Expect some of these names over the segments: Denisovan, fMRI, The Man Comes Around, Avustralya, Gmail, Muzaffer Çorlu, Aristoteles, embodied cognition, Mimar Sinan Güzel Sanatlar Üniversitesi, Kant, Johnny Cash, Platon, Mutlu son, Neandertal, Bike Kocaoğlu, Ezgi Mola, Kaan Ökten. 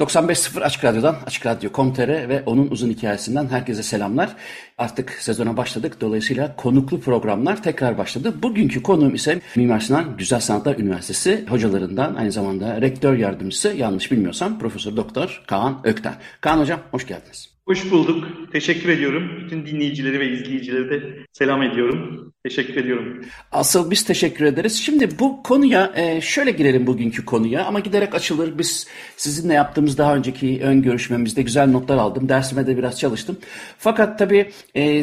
...95.0 Açık Radyo'dan, Açık Radyo.com.tr ve onun uzun hikayesinden herkese selamlar. Artık sezona başladık, dolayısıyla konuklu programlar tekrar başladı. Bugünkü konuğum ise Mimar Sinan Güzel Sanatlar Üniversitesi hocalarından, aynı zamanda rektör yardımcısı, yanlış bilmiyorsam Profesör Doktor Kaan Ökten. Kaan Hocam, hoş geldiniz. Hoş bulduk. Teşekkür ediyorum. Bütün dinleyicileri ve izleyicileri de selam ediyorum. Teşekkür ediyorum. Asıl biz teşekkür ederiz. Şimdi bu konuya şöyle girelim bugünkü konuya ama giderek açılır. Biz sizinle yaptığımız daha önceki ön görüşmemizde güzel notlar aldım. Dersime de biraz çalıştım. Fakat tabii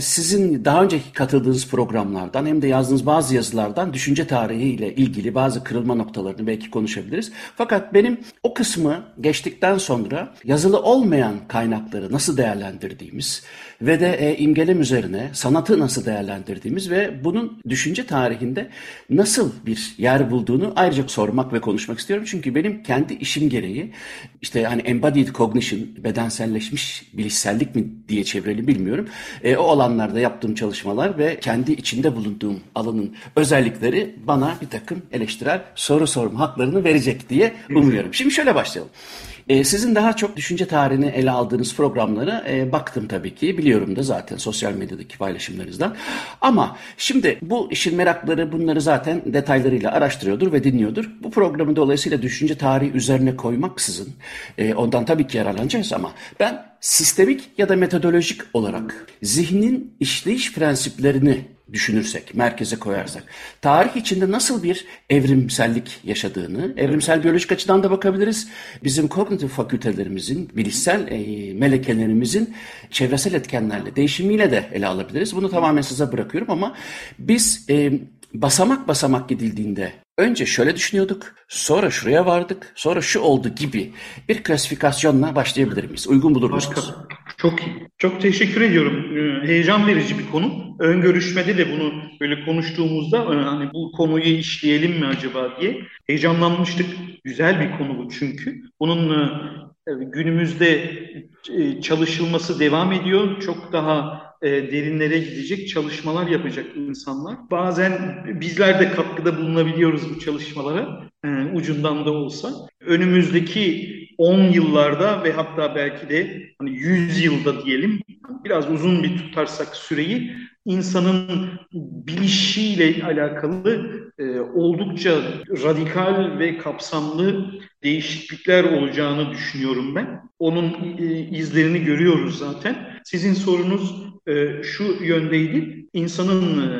sizin daha önceki katıldığınız programlardan hem de yazdığınız bazı yazılardan düşünce tarihiyle ilgili bazı kırılma noktalarını belki konuşabiliriz. Fakat benim o kısmı geçtikten sonra yazılı olmayan kaynakları nasıl değerlendirdiğimiz ve de imgelem üzerine sanatı nasıl değerlendirdiğimiz ve bunun düşünce tarihinde nasıl bir yer bulduğunu ayrıca sormak ve konuşmak istiyorum. Çünkü benim kendi işim gereği işte hani embodied cognition, bedenselleşmiş bilişsellik mi diye çevirelim bilmiyorum. O alanlarda yaptığım çalışmalar ve kendi içinde bulunduğum alanın özellikleri bana bir takım eleştirel soru sorma haklarını verecek diye umuyorum. Şimdi şöyle başlayalım. Sizin daha çok düşünce tarihini ele aldığınız programlara baktım tabii ki. Biliyorum da zaten sosyal medyadaki paylaşımlarınızdan. Ama şimdi bu işin merakları bunları zaten detaylarıyla araştırıyordur ve dinliyordur. Bu programı dolayısıyla düşünce tarihi üzerine koymaksızın ondan tabii ki yararlanacağız ama ben sistemik ya da metodolojik olarak zihnin işleyiş prensiplerini düşünürsek, merkeze koyarsak, tarih içinde nasıl bir evrimsellik yaşadığını, evrimsel biyolojik açıdan da bakabiliriz. Bizim kognitif fakültelerimizin, bilişsel melekelerimizin çevresel etkenlerle, değişimiyle de ele alabiliriz. Bunu tamamen size bırakıyorum ama biz basamak basamak gidildiğinde önce şöyle düşünüyorduk, sonra şuraya vardık, sonra şu oldu gibi bir klasifikasyonla başlayabilir miyiz? Uygun bulur musunuz? Çok iyi. Çok teşekkür ediyorum. Heyecan verici bir konu. Ön görüşmede de bunu böyle konuştuğumuzda hani bu konuyu işleyelim mi acaba diye heyecanlanmıştık. Güzel bir konu bu çünkü. Bunun günümüzde çalışılması devam ediyor. Çok daha derinlere gidecek çalışmalar yapacak insanlar. Bazen bizler de katkıda bulunabiliyoruz bu çalışmalara, ucundan da olsa. Önümüzdeki 10 yıllarda ve hatta belki de hani 100 yılda diyelim, biraz uzun bir tutarsak süreyi, insanın bilişiyle alakalı oldukça radikal ve kapsamlı değişiklikler olacağını düşünüyorum ben. Onun izlerini görüyoruz zaten. Sizin sorunuz şu yöndeydi. İnsanın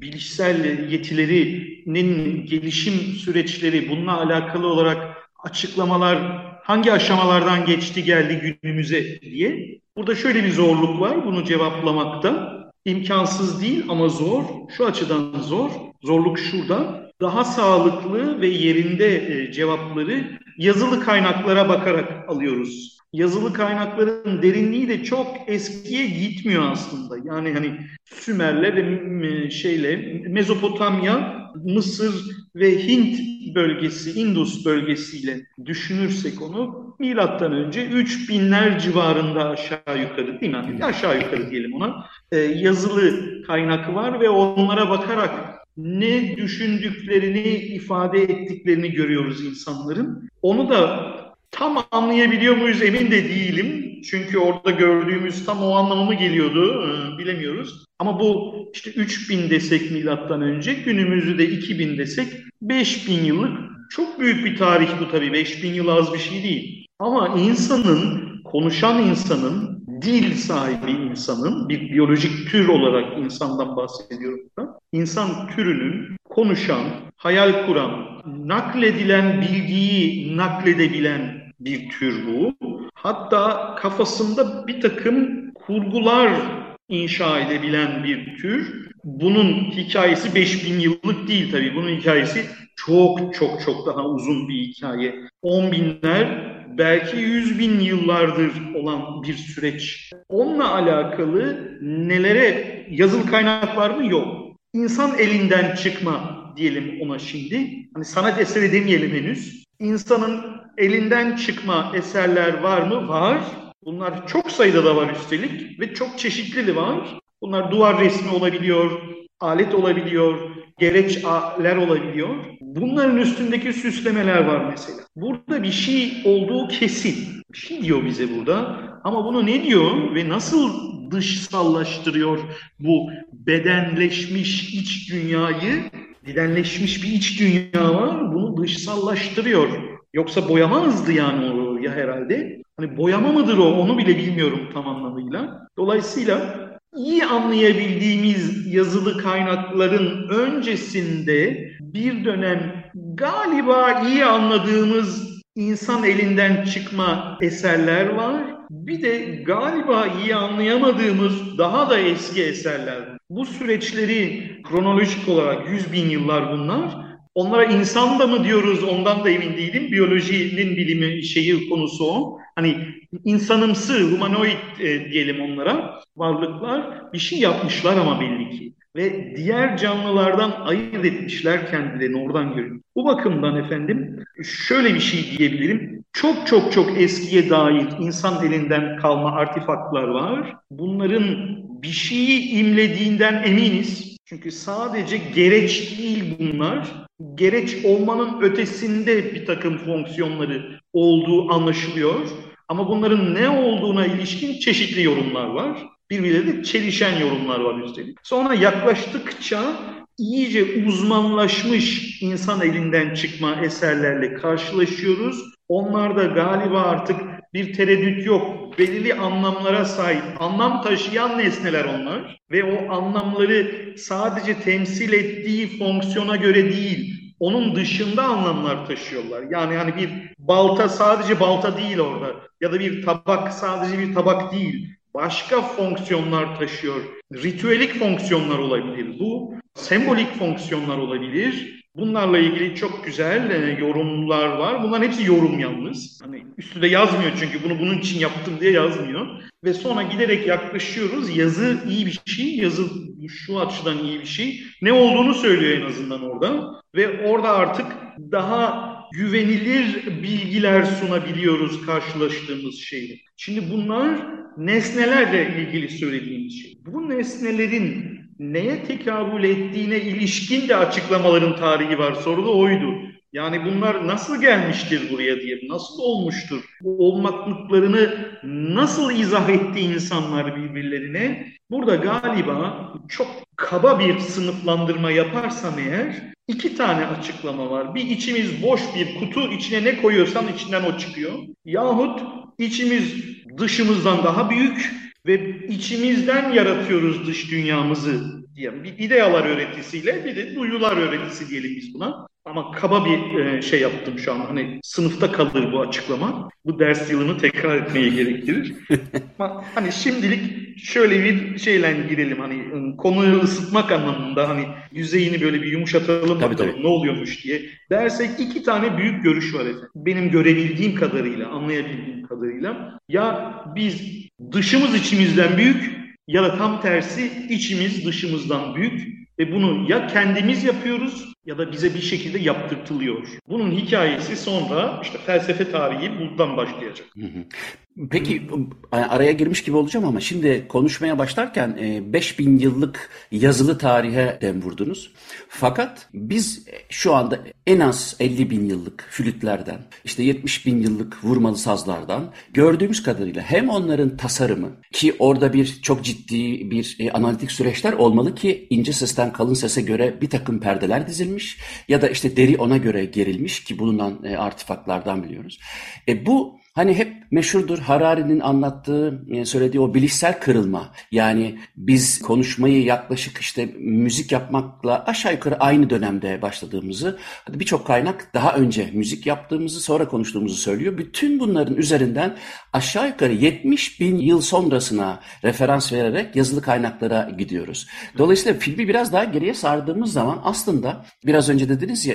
bilişsel yetilerinin gelişim süreçleri, bununla alakalı olarak açıklamalar hangi aşamalardan geçti geldi günümüze diye. Burada şöyle bir zorluk var bunu cevaplamakta. İmkansız değil ama zor. Şu açıdan zor. Zorluk şurada. Daha sağlıklı ve yerinde cevapları yazılı kaynaklara bakarak alıyoruz. Yazılı kaynakların derinliği de çok eskiye gitmiyor aslında. Yani hani Sümer'le ve Mezopotamya, Mısır ve Hint bölgesi, Indus bölgesiyle düşünürsek onu milattan önce 3000'ler civarında aşağı yukarı değil mi? Aşağı yukarı diyelim ona. Yazılı kaynak var ve onlara bakarak ne düşündüklerini, ifade ettiklerini görüyoruz insanların. Onu da tam anlayabiliyor muyuz emin de değilim. Çünkü orada gördüğümüz tam o anlamı mı geliyordu bilemiyoruz. Ama bu işte 3000 desek milattan önce, günümüzü de 2000 desek 5000 yıllık çok büyük bir tarih bu tabii. 5000 yıl az bir şey değil. Ama insanın, konuşan insanın, dil sahibi insanın, bir biyolojik tür olarak insandan bahsediyorum da, insan türünün konuşan, hayal kuran, nakledilen bilgiyi nakledebilen bir tür bu. Hatta kafasında bir takım kurgular inşa edebilen bir tür. Bunun hikayesi 5000 yıllık değil tabii. Bunun hikayesi çok çok çok daha uzun bir hikaye. 10 binler, belki 100 bin yıllardır olan bir süreç. Onunla alakalı nelere, yazılı kaynak var mı? Yok. İnsan elinden çıkma diyelim ona şimdi. Hani sanat eseri demeyelim henüz. İnsanın elinden çıkma eserler var mı? Var. Bunlar çok sayıda da var üstelik ve çok çeşitli de var. Bunlar duvar resmi olabiliyor, alet olabiliyor, gereçler olabiliyor. Bunların üstündeki süslemeler var mesela. Burada bir şey olduğu kesin. Bir şey diyor bize burada. Ama bunu ne diyor ve nasıl dışsallaştırıyor bu bedenleşmiş iç dünyayı? Bedenleşmiş bir iç dünya var. Bunu dışsallaştırıyor. Yoksa boyamazdı yani o ya herhalde. Hani boyama mıdır o? Onu bile bilmiyorum tam anlamıyla. Dolayısıyla iyi anlayabildiğimiz yazılı kaynakların öncesinde bir dönem galiba iyi anladığımız insan elinden çıkma eserler var. Bir de galiba iyi anlayamadığımız daha da eski eserler var. Bu süreçleri kronolojik olarak 100 bin yıllar bunlar. Onlara insan da mı diyoruz ondan da emin değilim. Biyolojinin bilimi şeyi konusu o. Hani insanımsı, humanoid diyelim onlara varlıklar bir şey yapmışlar ama belli ki. Ve diğer canlılardan ayırt etmişler kendilerini, oradan görün. Bu bakımdan efendim şöyle bir şey diyebilirim. Çok çok çok eskiye dair insan elinden kalma artefaktlar var. Bunların bir şeyi imlediğinden eminiz. Çünkü sadece gereç değil bunlar. Gereç olmanın ötesinde bir takım fonksiyonları olduğu anlaşılıyor. Ama bunların ne olduğuna ilişkin çeşitli yorumlar var. Birbirleriyle çelişen yorumlar var üstelik. Sonra yaklaştıkça iyice uzmanlaşmış insan elinden çıkma eserlerle karşılaşıyoruz. Onlarda galiba artık bir tereddüt yok. Belirli anlamlara sahip, anlam taşıyan nesneler onlar. Ve o anlamları sadece temsil ettiği fonksiyona göre değil, onun dışında anlamlar taşıyorlar. Yani hani bir balta sadece balta değil orada. Ya da bir tabak sadece bir tabak değil. Başka fonksiyonlar taşıyor. Ritüelik fonksiyonlar olabilir bu. Sembolik fonksiyonlar olabilir. Bunlarla ilgili çok güzel yorumlar var. Bunların hepsi yorum yalnız. Hani üstüde yazmıyor çünkü bunu bunun için yaptım diye yazmıyor. Ve sonra giderek yaklaşıyoruz. Yazı iyi bir şey. Yazı şu açıdan iyi bir şey. Ne olduğunu söylüyor en azından orada. Ve orada artık daha güvenilir bilgiler sunabiliyoruz karşılaştığımız şeyle. Şimdi bunlar nesnelerle ilgili söylediğimiz şey. Bu nesnelerin neye tekabül ettiğine ilişkin de açıklamaların tarihi var. Soru da oydu. Yani bunlar nasıl gelmiştir buraya diye, nasıl olmuştur? Olmaklıklarını nasıl izah etti insanlar birbirlerine? Burada galiba çok kaba bir sınıflandırma yaparsam eğer 2 tane açıklama var. Bir, içimiz boş bir kutu, içine ne koyuyorsan içinden o çıkıyor. Yahut içimiz dışımızdan daha büyük ve içimizden yaratıyoruz dış dünyamızı diye. Bir idealar öğretisiyle bir de duyular öğretisi diyelim biz buna. Ama kaba bir şey yaptım şu an. Hani sınıfta kalır bu açıklama. Bu ders yılını tekrar etmeye gerektirir. Ama hani şimdilik şöyle bir şeyle girelim. Hani konuyu ısıtmak anlamında hani yüzeyini böyle bir yumuşatalım. Tabii. Ne oluyormuş diye. Dersek 2 tane büyük görüş var efendim. Benim görebildiğim kadarıyla, anlayabildiğim kadarıyla. Ya biz dışımız içimizden büyük ya da tam tersi içimiz dışımızdan büyük. Ve bunu ya kendimiz yapıyoruz ya da bize bir şekilde yaptırtılıyor. Bunun hikayesi sonra işte felsefe tarihi buradan başlayacak. Peki araya girmiş gibi olacağım ama şimdi konuşmaya başlarken 5000 yıllık yazılı tarihe dem vurdunuz. Fakat biz şu anda en az 50 bin yıllık flütlerden, işte 70 bin yıllık vurmalı sazlardan gördüğümüz kadarıyla hem onların tasarımı ki orada bir çok ciddi bir analitik süreçler olmalı ki ince sesten kalın sese göre bir takım perdeler dizilmiş ya da işte deri ona göre gerilmiş ki bulunan artefaktlardan biliyoruz. Bu hani hep Meşhurdur Harari'nin anlattığı, söylediği o bilişsel kırılma. Yani biz konuşmayı yaklaşık müzik yapmakla aşağı yukarı aynı dönemde başladığımızı, birçok kaynak daha önce müzik yaptığımızı, sonra konuştuğumuzu söylüyor. Bütün bunların üzerinden aşağı yukarı 70.000 yıl sonrasına referans vererek yazılı kaynaklara gidiyoruz. Dolayısıyla filmi biraz daha geriye sardığımız zaman aslında biraz önce dediniz ya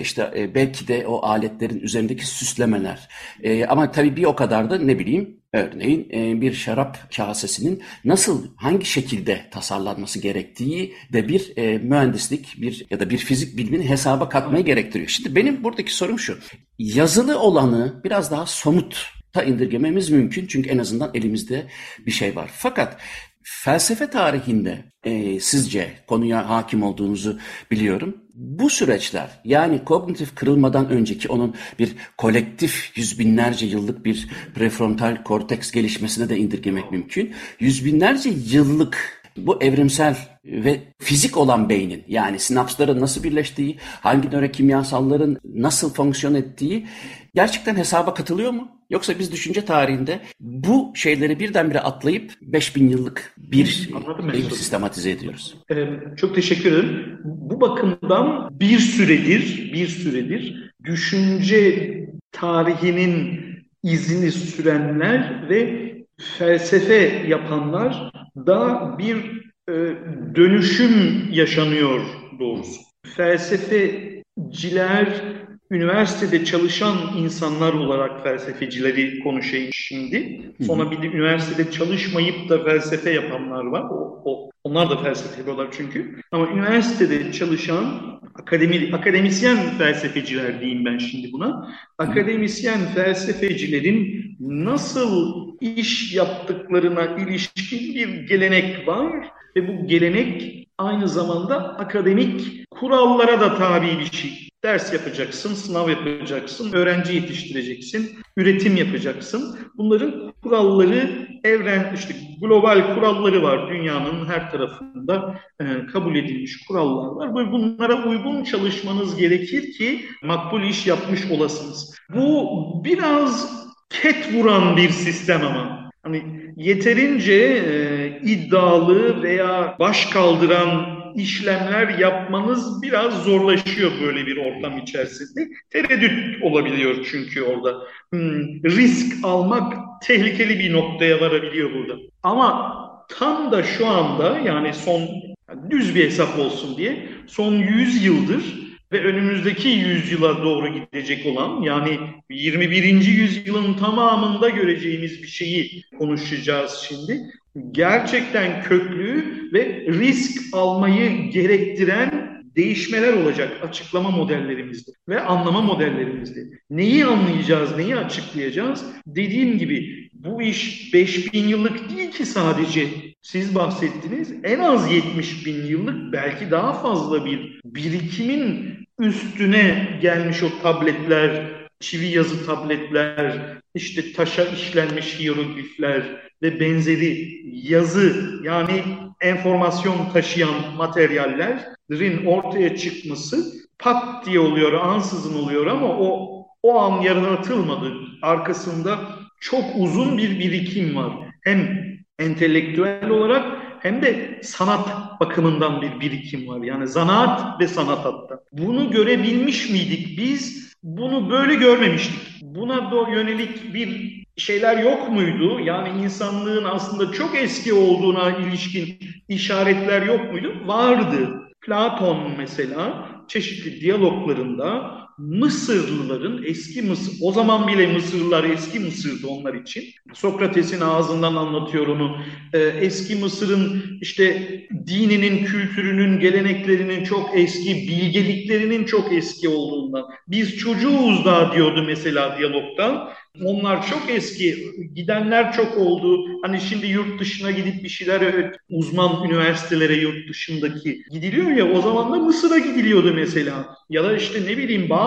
belki de o aletlerin üzerindeki süslemeler. Ama tabii bir o kadar da ne bileyim örneğin bir şarap kasesinin nasıl, hangi şekilde tasarlanması gerektiği de bir mühendislik ya da bir fizik bilimini hesaba katmayı gerektiriyor. Şimdi benim buradaki sorum şu: yazılı olanı biraz daha somuta indirgememiz mümkün çünkü en azından elimizde bir şey var. Fakat felsefe tarihinde sizce konuya hakim olduğunuzu biliyorum. Bu süreçler, yani kognitif kırılmadan önceki onun bir kolektif yüz binlerce yıllık bir prefrontal korteks gelişmesine de indirgemek mümkün. Yüz binlerce yıllık bu evrimsel ve fizik olan beynin, yani sinapsların nasıl birleştiği, hangi nörokimyasalların nasıl fonksiyon ettiği gerçekten hesaba katılıyor mu? Yoksa biz düşünce tarihinde bu şeyleri birdenbire atlayıp 5000 yıllık bir sistematize ediyoruz. Çok teşekkür ederim. Bu bakımdan bir süredir düşünce tarihinin izini sürenler ve felsefe yapanlar da bir dönüşüm yaşanıyor doğrusu. Felsefeciler, üniversitede çalışan insanlar olarak felsefecileri konuşayım şimdi. Sonra bir de üniversitede çalışmayıp da felsefe yapanlar var. Onlar da felsefe yapıyorlar çünkü. Ama üniversitede çalışan akademisyen felsefeciler diyeyim ben şimdi buna. Akademisyen felsefecilerin nasıl iş yaptıklarına ilişkin bir gelenek var ve bu gelenek aynı zamanda akademik kurallara da tabi bir şey. Ders yapacaksın, sınav yapacaksın, öğrenci yetiştireceksin, üretim yapacaksın. Bunların kuralları, global kuralları var. Dünyanın her tarafında kabul edilmiş kurallar var. Bunlara uygun çalışmanız gerekir ki makbul iş yapmış olasınız. Bu biraz ket vuran bir sistem ama. Hani yeterince iddialı veya baş kaldıran işlemler yapmanız biraz zorlaşıyor böyle bir ortam içerisinde. Tereddüt olabiliyor çünkü orada. Risk almak tehlikeli bir noktaya varabiliyor burada. Ama tam da şu anda, yani düz bir hesap olsun diye, son 100 yıldır ve önümüzdeki yüzyıla doğru gidecek olan, yani 21. yüzyılın tamamında göreceğimiz bir şeyi konuşacağız şimdi. Gerçekten köklü ve risk almayı gerektiren değişmeler olacak açıklama modellerimizde ve anlama modellerimizde. Neyi anlayacağız, neyi açıklayacağız? Dediğim gibi bu iş 5000 yıllık değil ki sadece. Siz bahsettiniz, en az 70.000 yıllık, belki daha fazla bir birikimin üstüne gelmiş o tabletler, çivi yazı tabletler, taşa işlenmiş hieroglifler ve benzeri yazı, yani enformasyon taşıyan materyallerin ortaya çıkması pat diye oluyor, ansızın oluyor ama o an yaratılmadı. Arkasında çok uzun bir birikim var. Hem entelektüel olarak hem de sanat bakımından bir birikim var. Yani zanaat ve sanat hatta. Bunu görebilmiş miydik biz? Bunu böyle görmemiştik. Buna da yönelik bir şeyler yok muydu? Yani insanlığın aslında çok eski olduğuna ilişkin işaretler yok muydu? Vardı. Platon mesela çeşitli diyaloglarında Mısırlıların, o zaman bile Mısırlılar eski Mısır'dı onlar için. Sokrates'in ağzından anlatıyor onu. Eski Mısır'ın dininin, kültürünün, geleneklerinin çok eski, bilgeliklerinin çok eski olduğundan. Biz çocuğuz daha diyordu mesela diyalogdan. Onlar çok eski, gidenler çok oldu. Hani şimdi yurt dışına gidip bir şeyler, uzman üniversitelere yurt dışındaki gidiliyor ya, o zaman da Mısır'a gidiliyordu mesela. Ya da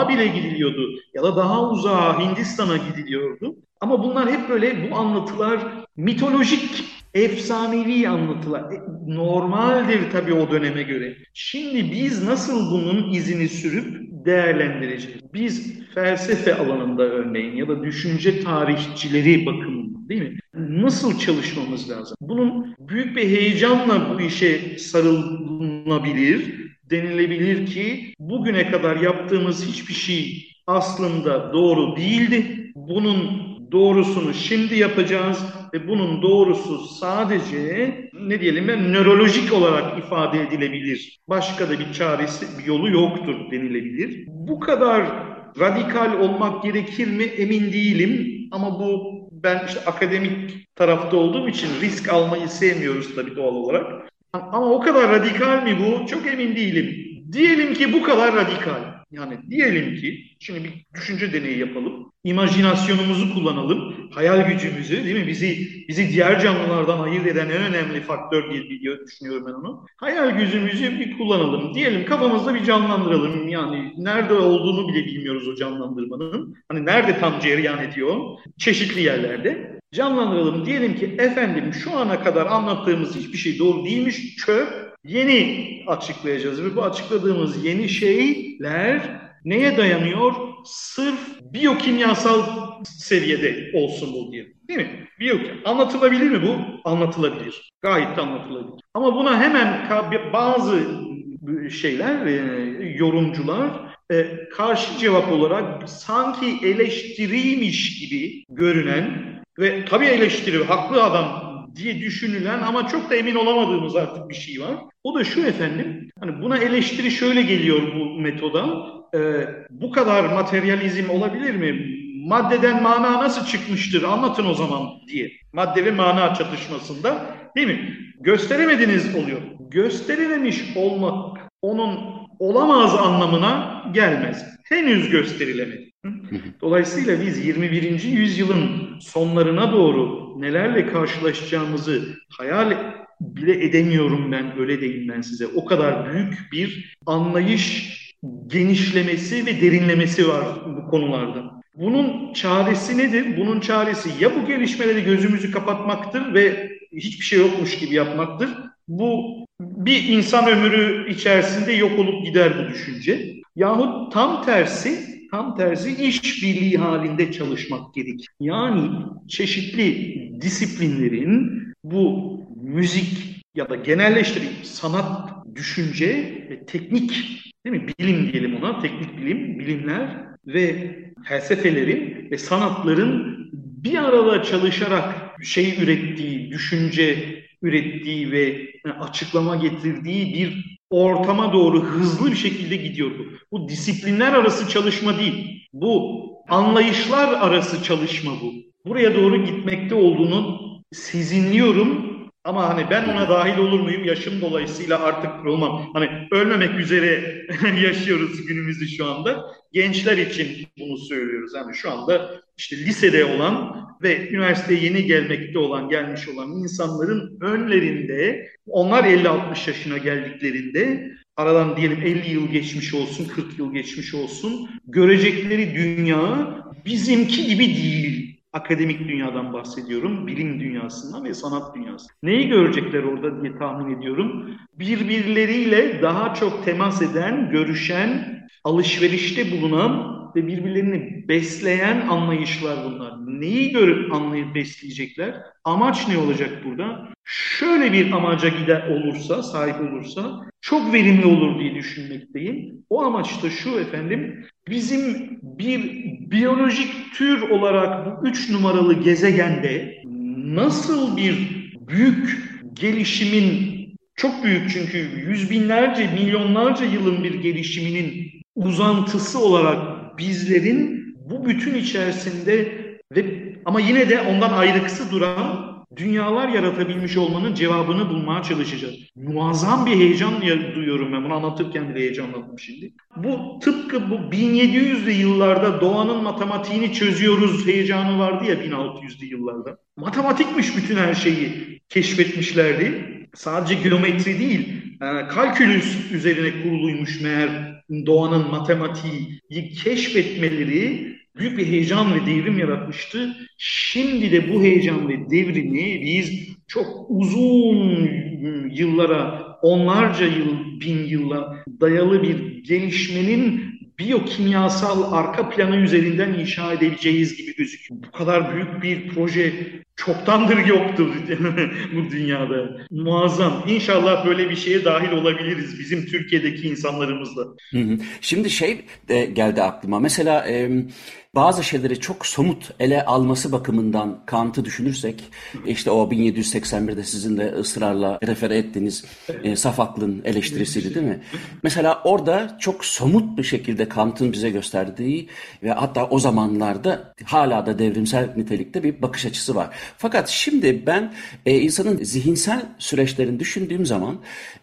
Babil'e gidiliyordu ya da daha uzağa Hindistan'a gidiliyordu. Ama bunlar hep böyle, bu anlatılar mitolojik, efsanevi anlatılar. Normaldir tabii o döneme göre. Şimdi biz nasıl bunun izini sürüp değerlendireceğiz. Biz felsefe alanında örneğin ya da düşünce tarihçileri bakımından değil mi? Nasıl çalışmamız lazım? Bunun büyük bir heyecanla bu işe sarılınabilir, denilebilir ki bugüne kadar yaptığımız hiçbir şey aslında doğru değildi. Bunun doğrusunu şimdi yapacağız ve bunun doğrusu sadece ne diyelim ya nörolojik olarak ifade edilebilir. Başka da bir çaresi, bir yolu yoktur denilebilir. Bu kadar radikal olmak gerekir mi emin değilim ama bu ben işte akademik tarafta olduğum için risk almayı sevmiyoruz tabii doğal olarak. Ama o kadar radikal mi bu? Çok emin değilim. Diyelim ki bu kadar radikal. Yani diyelim ki, şimdi bir düşünce deneyi yapalım, imajinasyonumuzu kullanalım, hayal gücümüzü, değil mi? Bizi diğer canlılardan ayırt eden en önemli faktör diye düşünüyorum ben onu. Hayal gücümüzü bir kullanalım, diyelim kafamızda bir canlandıralım, yani nerede olduğunu bile bilmiyoruz o canlandırmanın. Hani nerede tam cereyan ediyor? Çeşitli yerlerde. Canlandıralım, diyelim ki efendim şu ana kadar anlattığımız hiçbir şey doğru değilmiş, çöp. Yeni açıklayacağız ve bu açıkladığımız yeni şeyler neye dayanıyor? Sırf biyokimyasal seviyede olsun bu diye. Değil mi? Anlatılabilir mi bu? Anlatılabilir. Gayet de anlatılabilir. Ama buna hemen bazı şeyler, yorumcular karşı cevap olarak sanki eleştiriymiş gibi görünen ve tabii eleştiri, haklı adam diye düşünülen ama çok da emin olamadığımız artık bir şey var. O da şu efendim, hani buna eleştiri şöyle geliyor bu metoda, bu kadar materyalizm olabilir mi? Maddeden mana nasıl çıkmıştır? Anlatın o zaman diye. Madde ve mana çatışmasında değil mi? Gösteremediniz oluyor. Gösterilemiş olmak onun olamaz anlamına gelmez. Henüz gösterilemedi. Dolayısıyla biz 21. yüzyılın sonlarına doğru nelerle karşılaşacağımızı hayal bile edemiyorum ben, öyle diyeyim ben size. O kadar büyük bir anlayış genişlemesi ve derinlemesi var bu konularda. Bunun çaresi nedir? Bunun çaresi ya bu gelişmeleri gözümüzü kapatmaktır ve hiçbir şey yokmuş gibi yapmaktır. Bu bir insan ömrü içerisinde yok olup gider bu düşünce. Yahut tam tersi işbirliği halinde çalışmak gerek. Yani çeşitli disiplinlerin bu müzik ya da genelleştireyim sanat, düşünce ve teknik, değil mi? Bilim diyelim ona, teknik bilim, bilimler ve felsefelerin ve sanatların bir arada çalışarak şey ürettiği, düşünce ürettiği ve açıklama getirdiği bir ortama doğru hızlı bir şekilde gidiyordu. Bu disiplinler arası çalışma değil. Bu anlayışlar arası çalışma bu. Buraya doğru gitmekte olduğunu sezinliyorum ama hani ben ona dahil olur muyum? Yaşım dolayısıyla artık olmam. Hani ölmemek üzere yaşıyoruz günümüzü şu anda. Gençler için bunu söylüyoruz. Yani şu anda işte lisede olan ve üniversiteye yeni gelmiş olan insanların önlerinde onlar 50-60 yaşına geldiklerinde aradan diyelim 50 yıl geçmiş olsun, 40 yıl geçmiş olsun, görecekleri dünya bizimki gibi değil. Akademik dünyadan bahsediyorum, bilim dünyasından ve sanat dünyasından. Neyi görecekler orada diye tahmin ediyorum. Birbirleriyle daha çok temas eden, görüşen, alışverişte bulunan ve birbirlerini besleyen anlayışlar bunlar. Neyi görüp anlayıp besleyecekler? Amaç ne olacak burada? Şöyle bir amaca sahip olursa çok verimli olur diye düşünmekteyim. O amaç da şu efendim, bizim bir biyolojik tür olarak bu 3 numaralı gezegende nasıl bir büyük gelişimin, çok büyük çünkü yüz binlerce, milyonlarca yılın bir gelişiminin uzantısı olarak bizlerin bu bütün içerisinde ve ama yine de ondan ayrıksı duran dünyalar yaratabilmiş olmanın cevabını bulmaya çalışacağız. Muazzam bir heyecan duyuyorum ben bunu anlatırken bile heyecanlandım şimdi. Bu tıpkı bu 1700'lü yıllarda doğanın matematiğini çözüyoruz heyecanı vardı ya 1600'lü yıllarda. Matematikmiş bütün her şeyi keşfetmişlerdi. Sadece geometri değil, kalkülüs üzerine kuruluymuş meğer doğanın matematiği keşfetmeleri büyük bir heyecan ve devrim yaratmıştı. Şimdi de bu heyecan ve devrimi biz çok uzun yıllara, onlarca yıl, bin yıla dayalı bir gelişmenin biyokimyasal arka planı üzerinden inşa edeceğiz gibi gözüküyor. Bu kadar büyük bir proje çoktandır yoktu bu dünyada. Muazzam. İnşallah böyle bir şeye dahil olabiliriz bizim Türkiye'deki insanlarımızla. Şimdi şey geldi aklıma. Mesela bazı şeyleri çok somut ele alması bakımından Kant'ı düşünürsek, işte o 1781'de sizin de ısrarla refere ettiğiniz saf aklın eleştirisiydi değil mi? Mesela orada çok somut bir şekilde Kant'ın bize gösterdiği ve hatta o zamanlarda hala da devrimsel nitelikte bir bakış açısı var. Fakat şimdi ben insanın zihinsel süreçlerini düşündüğüm zaman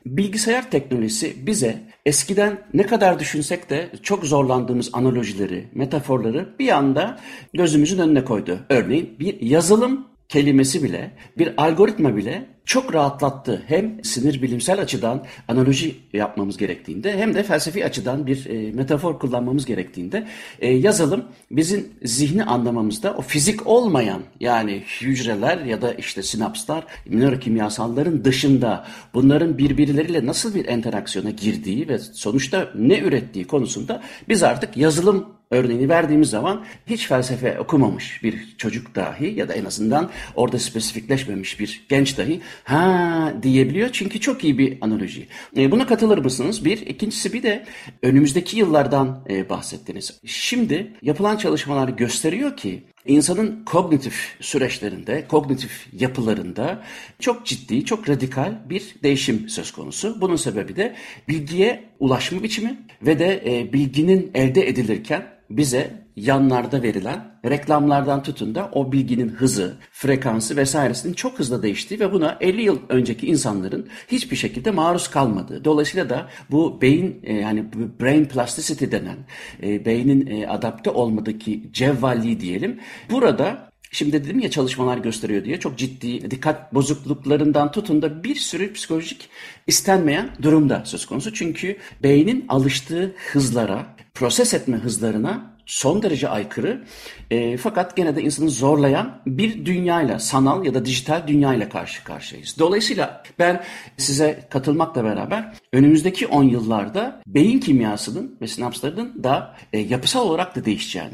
bilgisayar teknolojisi bize eskiden ne kadar düşünsek de çok zorlandığımız analojileri, metaforları bir anda gözümüzün önüne koydu. Örneğin bir yazılım kelimesi bile, bir algoritma bile çok rahatlattı. Hem sinir bilimsel açıdan analoji yapmamız gerektiğinde hem de felsefi açıdan bir metafor kullanmamız gerektiğinde yazılım bizim zihni anlamamızda o fizik olmayan, yani hücreler ya da işte sinapslar, nörokimyasalların dışında bunların birbirleriyle nasıl bir interaksiyona girdiği ve sonuçta ne ürettiği konusunda biz artık yazılım örneğini verdiğimiz zaman hiç felsefe okumamış bir çocuk dahi ya da en azından orada spesifikleşmemiş bir genç dahi ha diyebiliyor. Çünkü çok iyi bir analoji. Buna katılır mısınız? Bir. İkincisi bir de önümüzdeki yıllardan bahsettiniz. Şimdi yapılan çalışmalar gösteriyor ki İnsanın kognitif süreçlerinde, kognitif yapılarında çok ciddi, çok radikal bir değişim söz konusu. Bunun sebebi de bilgiye ulaşma biçimi ve de bilginin elde edilirken bize yanlarda verilen reklamlardan tutun da o bilginin hızı, frekansı vesairesinin çok hızlı değiştiği ve buna 50 yıl önceki insanların hiçbir şekilde maruz kalmadığı. Dolayısıyla da bu beyin, yani brain plasticity denen, beynin adapte olmadaki cevvalliği diyelim, burada şimdi dedim ya çalışmalar gösteriyor diye çok ciddi dikkat bozukluklarından tutun da bir sürü psikolojik istenmeyen durumda söz konusu. Çünkü beynin alıştığı hızlara, proses etme hızlarına son derece aykırı fakat gene de insanı zorlayan bir dünyayla, sanal ya da dijital dünyayla karşı karşıyayız. Dolayısıyla ben size katılmakla beraber önümüzdeki 10 yıllarda beyin kimyasının ve sinapslarının da yapısal olarak da değişeceğini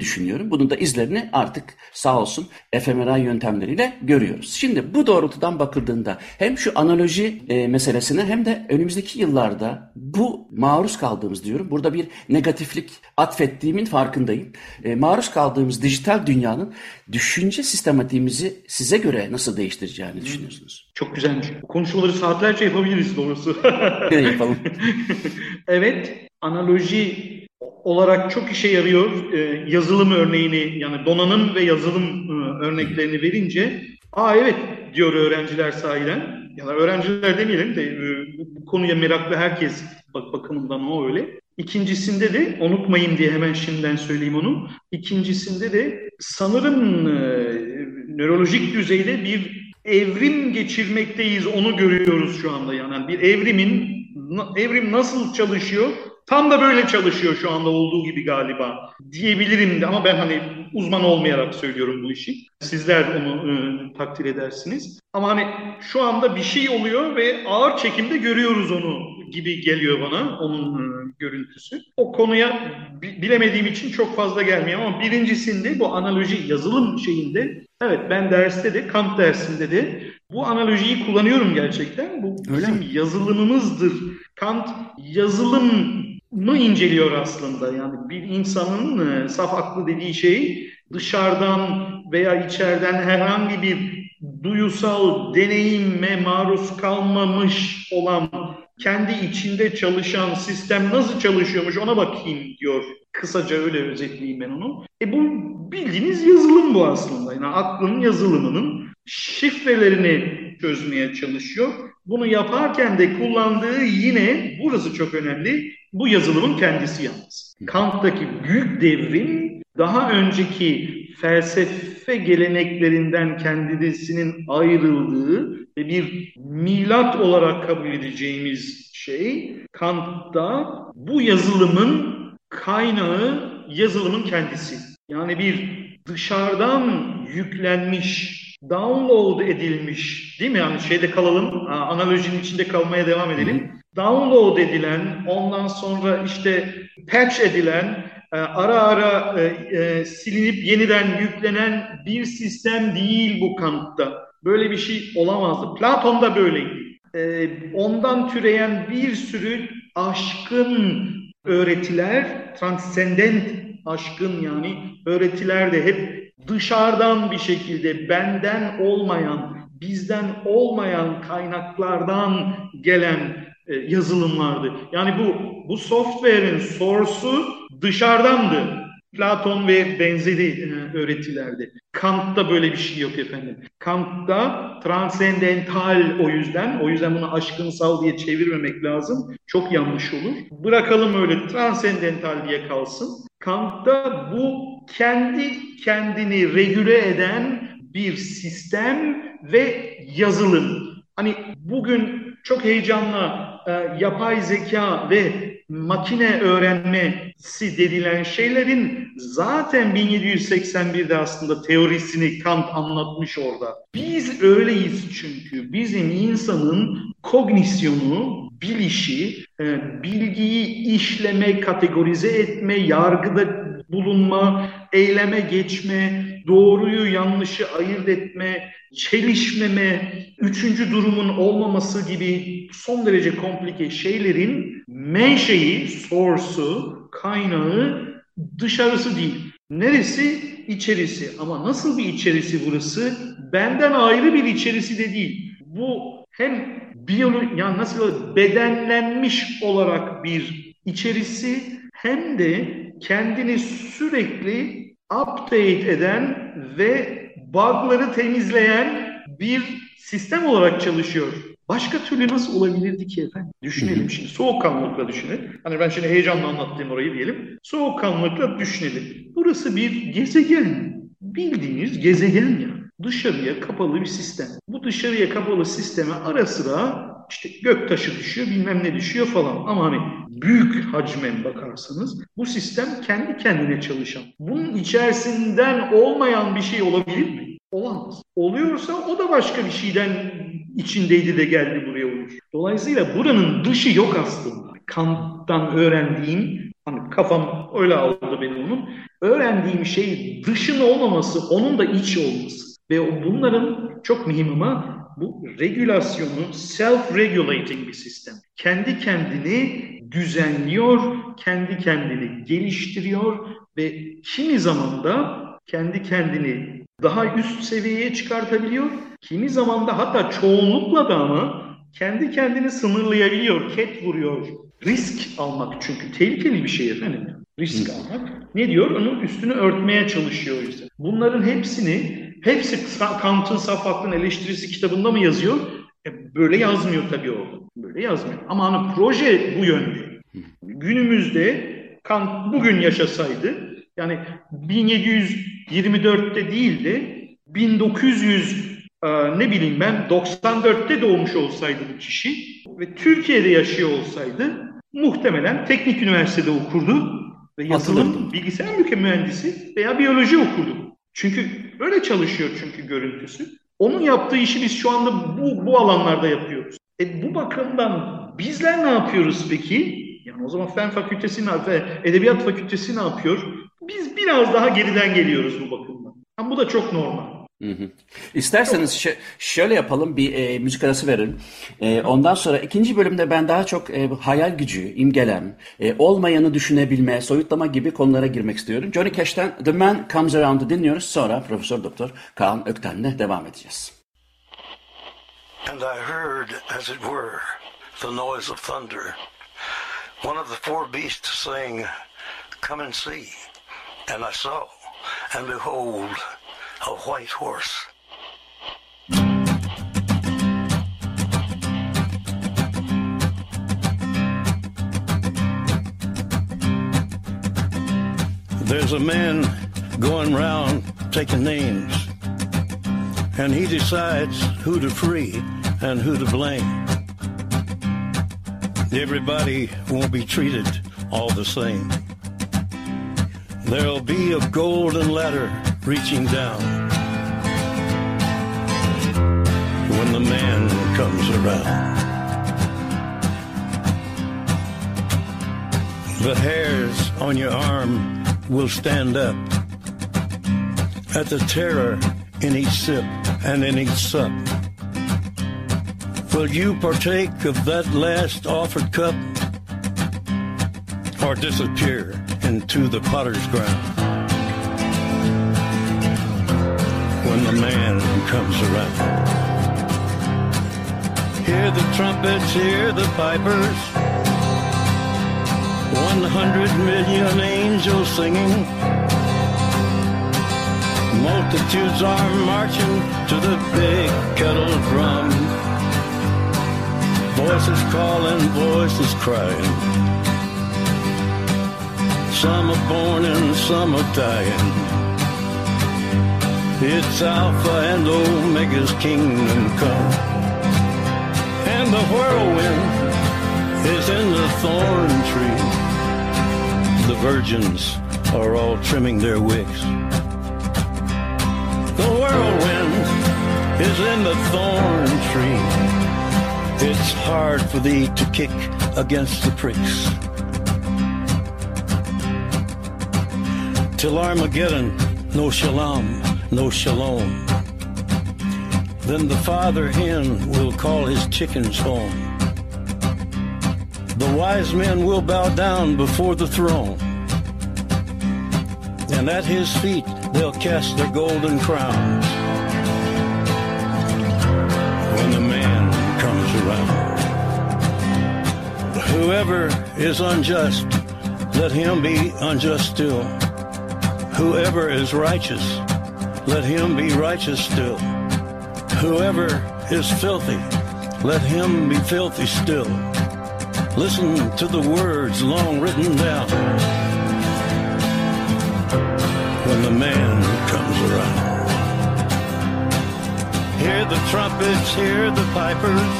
düşünüyorum. Bunun da izlerini artık sağ olsun fMRI yöntemleriyle görüyoruz. Şimdi bu doğrultudan bakıldığında hem şu analoji meselesine hem de önümüzdeki yıllarda bu maruz kaldığımız, diyorum burada bir negatiflik atfettiğimin farkındayım. Maruz kaldığımız dijital dünyanın düşünce sistematiğimizi size göre nasıl değiştireceğini düşünüyorsunuz. Çok güzelmiş. Konuşmaları saatlerce yapabiliriz doğrusu. Yapalım. Evet, analoji olarak çok işe yarıyor. Yazılım örneğini, yani donanım ve yazılım örneklerini verince evet diyor öğrenciler sahiden. Yani öğrenciler demeyelim de bu konuya meraklı herkes bakımından o öyle. İkincisinde de unutmayayım diye hemen şimdiden söyleyeyim onu. İkincisinde de sanırım nörolojik düzeyde bir evrim geçirmekteyiz. Onu görüyoruz şu anda. Yani bir evrim nasıl çalışıyor? Tam da böyle çalışıyor şu anda olduğu gibi galiba diyebilirim de, ama ben hani uzman olmayarak söylüyorum bu işi. Sizler onu takdir edersiniz. Ama hani şu anda bir şey oluyor ve ağır çekimde görüyoruz onu gibi geliyor bana onun görüntüsü. O konuya bilemediğim için çok fazla gelmiyor ama birincisinde bu analoji yazılım şeyinde evet ben derste de Kant dersinde de bu analojiyi kullanıyorum gerçekten. Bu bizim yazılımımızdır. Kant yazılımı inceliyor aslında. Yani bir insanın saf aklı dediği şey dışarıdan veya içeriden herhangi bir duyusal deneyime maruz kalmamış olan, kendi içinde çalışan sistem nasıl çalışıyormuş ona bakayım diyor. Kısaca öyle özetleyeyim ben onu. Bu bildiğiniz yazılım bu aslında. Yani aklın yazılımının şifrelerini çözmeye çalışıyor. Bunu yaparken de kullandığı, yine burası çok önemli, bu yazılımın kendisi yalnız. Kant'taki büyük devrim daha önceki felsefe geleneklerinden kendisinin ayrıldığı ve bir milat olarak kabul edeceğimiz şey Kant'ta bu yazılımın kaynağı yazılımın kendisi. Yani bir dışarıdan yüklenmiş, download edilmiş, değil mi? Yani şeyde kalalım, analojinin içinde kalmaya devam edelim. download edilen, ondan sonra işte patch edilen, ara ara silinip yeniden yüklenen bir sistem değil bu Kant'ta. Böyle bir şey olamazdı. Platon'da böyleydi. Ondan türeyen bir sürü aşkın öğretiler, transcendent aşkın yani öğretiler de hep dışarıdan bir şekilde benden olmayan, bizden olmayan kaynaklardan gelen yazılımlardı. Yani bu software'in source'u dışarıdandı. Platon ve benzeri öğretilerde. Kant'ta böyle bir şey yok efendim. Kant'ta transcendental o yüzden bunu aşkınsal diye çevirmemek lazım. Çok yanlış olur. Bırakalım öyle transcendental diye kalsın. Kant'ta bu kendi kendini regüle eden bir sistem ve yazılım. Hani bugün çok heyecanla yapay zeka ve makine öğrenmesi denilen şeylerin zaten 1781'de aslında teorisini Kant anlatmış orada. Biz öyleyiz çünkü bizim insanın kognisyonu, bilişi, bilgiyi işleme, kategorize etme, yargıda bulunma, eyleme geçme, doğruyu yanlışı ayırt etme, çelişmeme, üçüncü durumun olmaması gibi son derece komplike şeylerin menşei, source'u, kaynağı dışarısı değil. Neresi? İçerisi. Ama nasıl bir içerisi burası? Benden ayrı bir içerisi de değil. Bu hem yani nasıl bedenlenmiş olarak bir içerisi hem de kendini sürekli update eden ve bug'ları temizleyen bir sistem olarak çalışıyor. Başka türlü nasıl olabilirdi ki efendim? Düşünelim şimdi. Soğukkanlılıkla düşünelim. Hani ben şimdi heyecanla anlattığım orayı diyelim. Soğukkanlılıkla düşünelim. Burası bir gezegen. Bildiğiniz gezegen yani. Dışarıya kapalı bir sistem. Bu dışarıya kapalı sisteme ara sıra işte göktaşı düşüyor, bilmem ne düşüyor falan. Ama hani büyük hacme bakarsanız bu sistem kendi kendine çalışan. Bunun içerisinden olmayan bir şey olabilir mi? Olamaz. Oluyorsa o da başka bir şeyden içindeydi de geldi buraya olmuş. Dolayısıyla buranın dışı yok aslında. Kant'tan öğrendiğim, hani kafam öyle aldı benim onun, öğrendiğim şey dışın olmaması, onun da iç olması. Ve bunların çok mühim ama bu regülasyonu self-regulating bir sistem. Kendi kendini düzenliyor, kendi kendini geliştiriyor ve kimi zaman da kendi kendini daha üst seviyeye çıkartabiliyor. Kimi zaman da hatta çoğunlukla da ama kendi kendini sınırlayabiliyor, ket vuruyor. Risk almak çünkü tehlikeli bir şey efendim. Risk almak. Ne diyor? Onun üstünü örtmeye çalışıyor işte. Bunların hepsi Kant'ın saf aklın eleştirisi kitabında mı yazıyor? Böyle yazmıyor tabii o. Böyle yazmıyor. Ama hani proje bu yönde. Günümüzde Kant bugün yaşasaydı yani 1724'te değil de 94'te doğmuş olsaydı bu kişi ve Türkiye'de yaşıyor olsaydı muhtemelen teknik üniversitede okurdu ve yazılım, bilgisayar mühendisi veya biyoloji okurdu. Çünkü öyle çalışıyor çünkü görüntüsü. Onun yaptığı işi biz şu anda bu alanlarda yapıyoruz. Bu bakımdan bizler ne yapıyoruz peki? Yani o zaman Fen Fakültesi ve Edebiyat Fakültesi ne yapıyor? Biz biraz daha geriden geliyoruz bu bakımdan. Yani bu da çok normal. Hı hı. İsterseniz şöyle yapalım, bir müzik arası verelim. Ondan sonra ikinci bölümde ben daha çok hayal gücü, imgelem, olmayanı düşünebilme, soyutlama gibi konulara girmek istiyorum. Johnny Cash'ten The Man Comes Around'ı dinliyoruz. Sonra Profesör Doktor Kaan Ökten'le devam edeceğiz. And I heard, as it were, the noise of thunder. One of the four beasts saying, "Come and see." And I saw, and behold, a white horse. There's a man going round taking names, and he decides who to free and who to blame. Everybody won't be treated all the same. There'll be a golden ladder reaching down when the man comes around. the hairs on your arm will stand up at the terror in each sip and in each sup. Will you partake of that last offered cup or disappear into the potter's ground when the man comes around? Hear the trumpets, hear the pipers, 100 million angels singing. Multitudes are marching to the big kettle drum. Voices calling, voices crying. Some are born and some are dying. It's Alpha and Omega's kingdom come. And the whirlwind is in the thorn tree. The virgins are all trimming their wicks. The whirlwind is in the thorn tree. It's hard for thee to kick against the pricks. Till Armageddon, no shalom, no shalom. Then the father hen will call his chickens home. The wise men will bow down before the throne, and at his feet they'll cast their golden crowns when the man comes around. Whoever is unjust, let him be unjust still. Whoever is righteous, let him be righteous still. Whoever is filthy, let him be filthy still. Listen to the words long written down when the man comes around. Hear the trumpets, hear the pipers,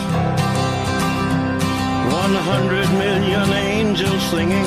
100 million angels singing.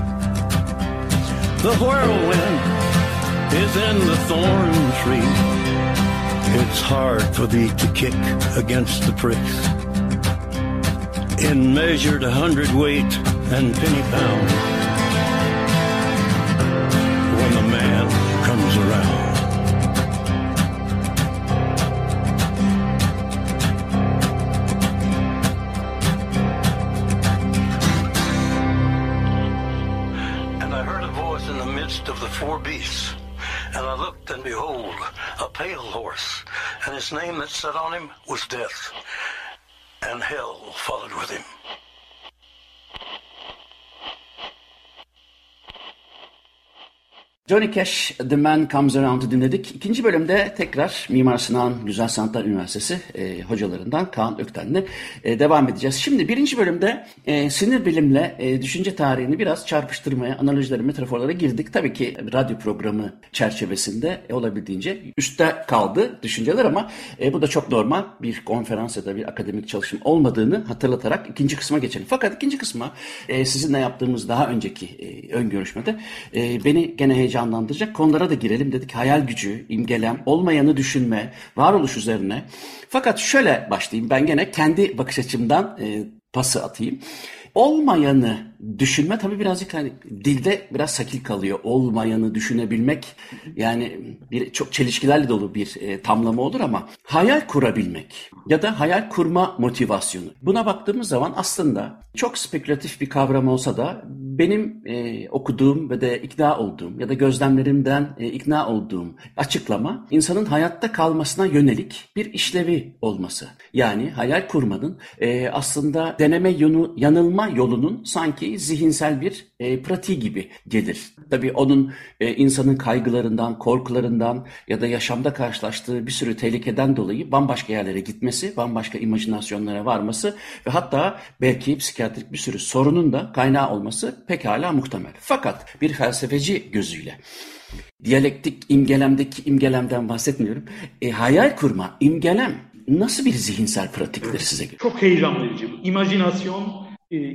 The whirlwind is in the thorn tree. It's hard for thee to kick against the pricks. In measured 100 weight and penny pound, when the man comes around. And I heard a voice in the midst of the four beasts, and I looked, and behold, a pale horse, and his name that sat on him was Death. And hell followed with him. Johnny Cash, The Man Comes Around'ı dinledik. İkinci bölümde tekrar Mimar Sinan Güzel Sanatlar Üniversitesi hocalarından Kaan Ökten'le devam edeceğiz. Şimdi birinci bölümde sinir bilimle düşünce tarihini biraz çarpıştırmaya, analojilere, metaforlara girdik. Tabii ki radyo programı çerçevesinde olabildiğince üstte kaldı düşünceler ama bu da çok normal bir konferans ya da bir akademik çalışma olmadığını hatırlatarak ikinci kısma geçelim. Fakat ikinci kısma sizinle yaptığımız daha önceki ön görüşmede beni gene heyecanlandıracak konulara da girelim dedik. Hayal gücü, imgelem, olmayanı düşünme, varoluş üzerine. Fakat şöyle başlayayım. Ben gene kendi bakış açımdan pası atayım. Olmayanı düşünme tabii birazcık hani dilde biraz sakil kalıyor. Olmayanı düşünebilmek yani bir çok çelişkilerle dolu bir tamlama olur ama hayal kurabilmek ya da hayal kurma motivasyonu. Buna baktığımız zaman aslında çok spekülatif bir kavram olsa da benim okuduğum ve de ikna olduğum ya da gözlemlerimden ikna olduğum açıklama insanın hayatta kalmasına yönelik bir işlevi olması. Yani hayal kurmanın aslında deneme yanılma yolunun sanki zihinsel bir pratiği gibi gelir. Tabii onun insanın kaygılarından, korkularından ya da yaşamda karşılaştığı bir sürü tehlikeden dolayı bambaşka yerlere gitmesi, bambaşka imajinasyonlara varması ve hatta belki psikiyatrik bir sürü sorunun da kaynağı olması pekala muhtemel. Fakat bir felsefeci gözüyle, diyalektik imgelemdeki imgelemden bahsetmiyorum, hayal kurma, imgelem nasıl bir zihinsel pratiktir size göre? Çok heyecan verici bu. İmajinasyon,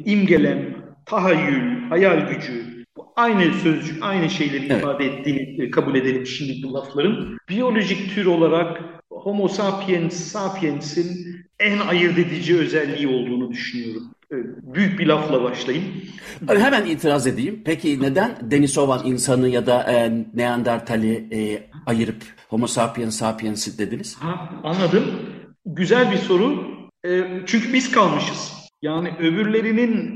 imgelem, tahayyül, hayal gücü, aynı sözcük, aynı şeyleri ifade ettiğini kabul edelim şimdi bu lafların. Biyolojik tür olarak Homo sapiens sapiensin en ayırt edici özelliği olduğunu düşünüyorum. Büyük bir lafla başlayayım. Hemen itiraz edeyim. Peki neden Denisovan insanı ya da Neandertal'i ayırıp Homo sapiens sapiensi dediniz? Anladım. Güzel bir soru. Çünkü biz kalmışız. Yani öbürlerinin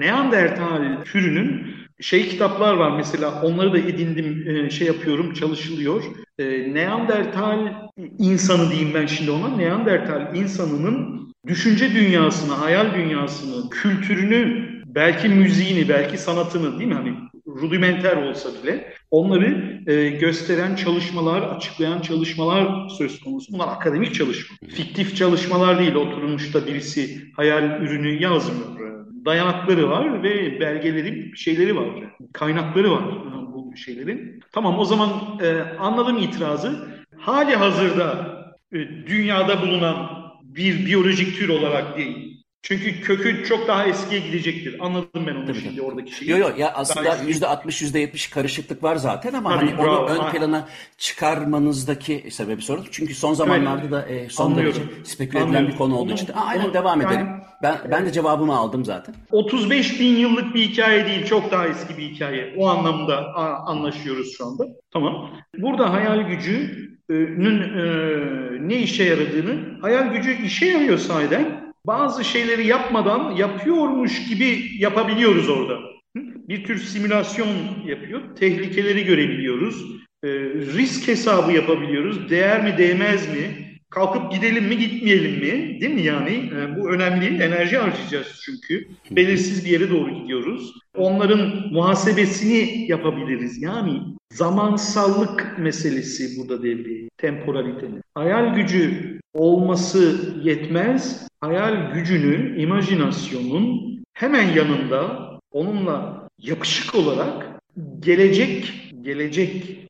Neandertal türünün kitaplar var mesela, onları da edindim, çalışılıyor. Neandertal insanı diyeyim ben şimdi ona. Neandertal insanının düşünce dünyasını, hayal dünyasını, kültürünü, belki müziğini, belki sanatını, değil mi? Hani rudimenter olsa bile onları gösteren çalışmalar, açıklayan çalışmalar söz konusu. Bunlar akademik çalışma. Fiktif çalışmalar değil, oturmuş da birisi hayal ürünü yazmıyor. Dayanakları var ve belgeleri, şeyleri var. Kaynakları var bu şeylerin. Tamam, o zaman anladım itirazı. Hali hazırda dünyada bulunan bir biyolojik tür olarak değil. Çünkü kökü çok daha eskiye gidecektir. Anladım ben onu. Tabii şimdi oradaki şeyi. Yok ya, aslında %60-%70 karışıklık var zaten ama onu ön plana çıkarmanızdaki sebebi sorun. Çünkü son zamanlarda da son derece speküle edilen bir konu olduğu için. Devam edelim. Ben de cevabımı aldım zaten. 35 bin yıllık bir hikaye değil, çok daha eski bir hikaye. O anlamda anlaşıyoruz şu anda. Tamam. Burada hayal gücünün ne işe yaradığını, hayal gücü işe yarıyor sahiden. Bazı şeyleri yapmadan yapıyormuş gibi yapabiliyoruz orada. Bir tür simülasyon yapıyor. Tehlikeleri görebiliyoruz. Risk hesabı yapabiliyoruz. Değer mi değmez mi? Kalkıp gidelim mi gitmeyelim mi? Değil mi yani? Bu önemli. Enerji harcayacağız çünkü. Belirsiz bir yere doğru gidiyoruz. Onların muhasebesini yapabiliriz. Yani zamansallık meselesi burada devreye. Temporalitenin. Hayal gücü olması yetmez. Hayal gücünü, imajinasyonun hemen yanında onunla yapışık olarak gelecek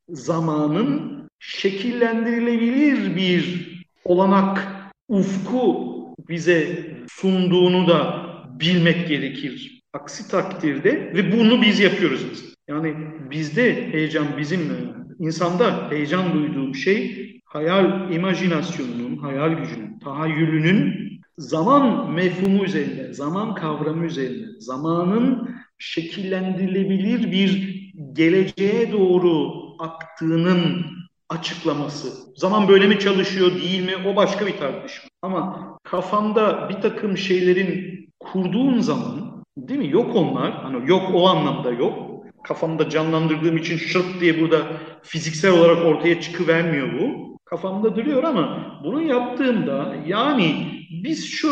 zamanın şekillendirilebilir bir olanak, ufku bize sunduğunu da bilmek gerekir. Aksi takdirde ve bunu biz yapıyoruz biz. Yani bizde heyecan, bizim insanda heyecan duyduğum şey hayal, imajinasyonunun, hayal gücünün, tahayyülünün zaman mefhumu üzerinde, zaman kavramı üzerinde, zamanın şekillendirilebilir bir geleceğe doğru aktığının açıklaması. Zaman böyle mi çalışıyor, değil mi? O başka bir tartışma. Ama kafanda bir takım şeylerin kurduğun zaman, değil mi? Yok onlar. Hani yok o anlamda yok. Kafamda canlandırdığım için şırt diye burada fiziksel olarak ortaya çıkıvermiyor bu. Kafamda duruyor ama bunu yaptığımda yani biz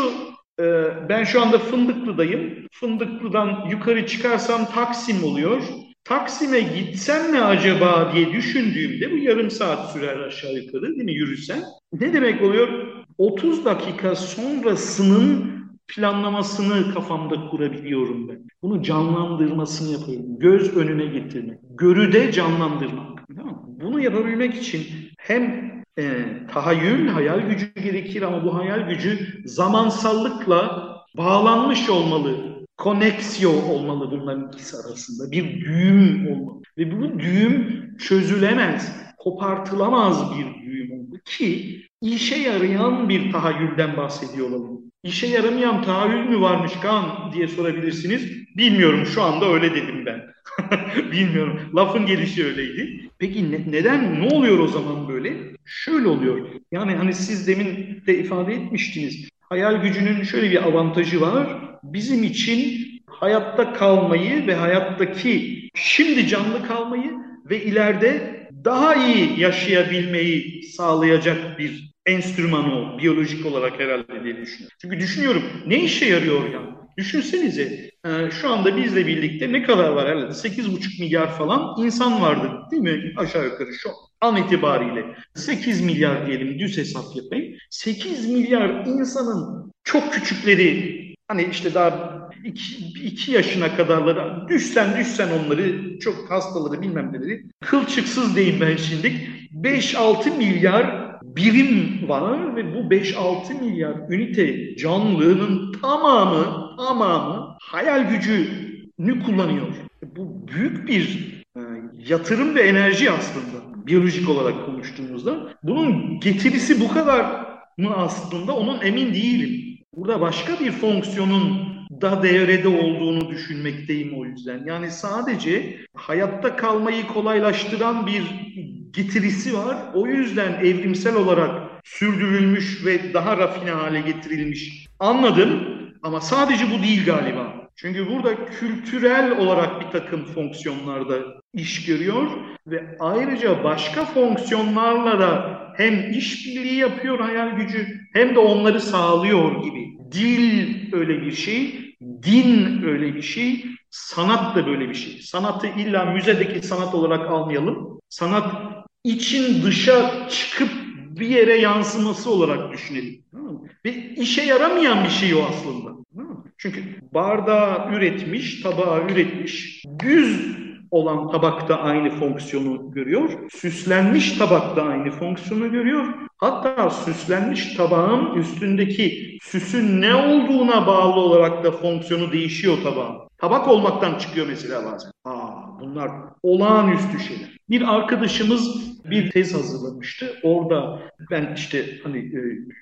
ben şu anda Fındıklı'dayım. Fındıklı'dan yukarı çıkarsam Taksim oluyor. Taksim'e gitsem mi acaba diye düşündüğümde bu yarım saat sürer aşağı yukarı, değil mi, yürüsen? Ne demek oluyor? 30 dakika sonrasının planlamasını kafamda kurabiliyorum ben. Bunu canlandırmasını yapıyorum. Göz önüne getirmek. Görüde canlandırmak. Değil mi? Bunu yapabilmek için hem tahayyül, hayal gücü gerekir ama bu hayal gücü zamansallıkla bağlanmış olmalı. Koneksiyo olmalı bunların ikisi arasında. Bir düğüm olmalı. Ve bu düğüm çözülemez, kopartılamaz bir düğüm oldu ki işe yarayan bir tahayyülden bahsediyor olalım. İşe yaramayan tahayyül mü varmış Kaan diye sorabilirsiniz. Bilmiyorum, şu anda öyle dedim ben. Bilmiyorum. Lafın gelişi öyleydi. Peki neden? Ne oluyor o zaman böyle? Şöyle oluyor. Yani hani siz demin de ifade etmiştiniz. Hayal gücünün şöyle bir avantajı var. Bizim için hayatta kalmayı ve hayattaki şimdi canlı kalmayı ve ileride daha iyi yaşayabilmeyi sağlayacak bir enstrüman o, biyolojik olarak herhalde diye düşünüyorum. Çünkü düşünüyorum, ne işe yarıyor yani? Düşünsenize, şu anda bizle birlikte ne kadar var herhalde? 8,5 milyar falan insan vardı değil mi? Aşağı yukarı şu an itibariyle. 8 milyar diyelim, düz hesap yapayım. 8 milyar insanın çok küçükleri, hani işte daha 2 yaşına kadarları, düşsen onları, çok hastaları bilmem neleri, kılçıksız diyeyim ben şimdilik, 5-6 milyar birim var ve bu 5-6 milyar ünite canlılığının tamamı hayal gücünü kullanıyor. Bu büyük bir yatırım ve enerji aslında biyolojik olarak konuştuğumuzda. Bunun getirisi bu kadar mı aslında, onun emin değilim. Burada başka bir fonksiyonun da devrede olduğunu düşünmekteyim o yüzden. Yani sadece hayatta kalmayı kolaylaştıran bir getirisi var. O yüzden evrimsel olarak sürdürülmüş ve daha rafine hale getirilmiş. Anladım ama sadece bu değil galiba. Çünkü burada kültürel olarak bir takım fonksiyonlarda iş görüyor ve ayrıca başka fonksiyonlarla da hem işbirliği yapıyor hayal gücü hem de onları sağlıyor gibi. Dil öyle bir şey, din öyle bir şey, sanat da böyle bir şey. Sanatı illa müzedeki sanat olarak almayalım. Sanat için dışa çıkıp bir yere yansıması olarak düşünelim. Ve işe yaramayan bir şey o aslında. Çünkü bardağı üretmiş, tabağı üretmiş, düz olan tabakta aynı fonksiyonu görüyor. Süslenmiş tabakta aynı fonksiyonu görüyor. Hatta süslenmiş tabağın üstündeki süsün ne olduğuna bağlı olarak da fonksiyonu değişiyor tabağın. Tabak olmaktan çıkıyor mesela bazen. Bunlar olağanüstü şeyler. Bir arkadaşımız bir tez hazırlamıştı. Orada ben işte hani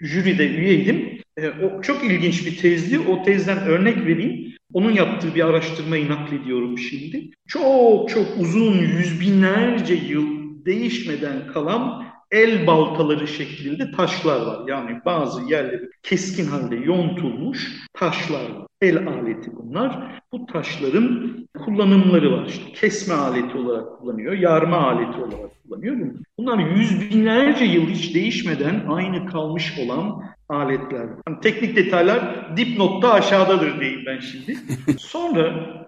jüride üyeydim. O çok ilginç bir tezdi. O tezden örnek vereyim. Onun yaptığı bir araştırmayı naklediyorum şimdi. Çok uzun, yüz binlerce yıl değişmeden kalan el baltaları şeklinde taşlar var. Yani bazı yerleri keskin halde yontulmuş taşlar var. El aleti bunlar. Bu taşların kullanımları var. İşte kesme aleti olarak kullanıyor, yarma aleti olarak kullanıyor. Bunlar yüz binlerce yıl hiç değişmeden aynı kalmış olan aletler. Yani teknik detaylar dipnotta aşağıdadır diyeyim ben şimdi.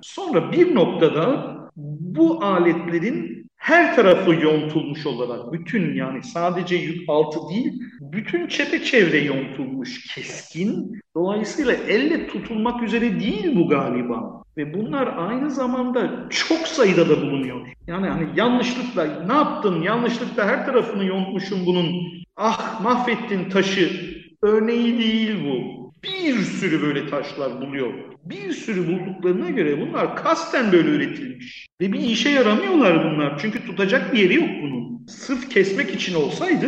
Sonra bir noktada bu aletlerin her tarafı yontulmuş olarak, bütün, yani sadece yük altı değil, bütün çepeçevre yontulmuş, keskin. Dolayısıyla elle tutulmak üzere değil bu galiba. Ve bunlar aynı zamanda çok sayıda da bulunuyor. Yani hani yanlışlıkla ne yaptın, yanlışlıkla her tarafını yontmuşum bunun, mahvettin taşı örneği değil bu. Bir sürü böyle taşlar buluyor. Bir sürü bulduklarına göre bunlar kasten böyle üretilmiş. Ve bir işe yaramıyorlar bunlar. Çünkü tutacak bir yeri yok bunun. Sırf kesmek için olsaydı